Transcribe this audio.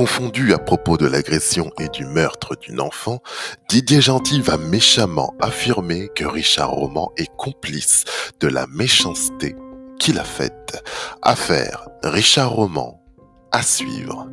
Confondu à propos de l'agression et du meurtre d'une enfant, Didier Gentil va méchamment affirmer que Richard Roman est complice de la méchanceté qu'il a faite. Affaire Richard Roman, à suivre.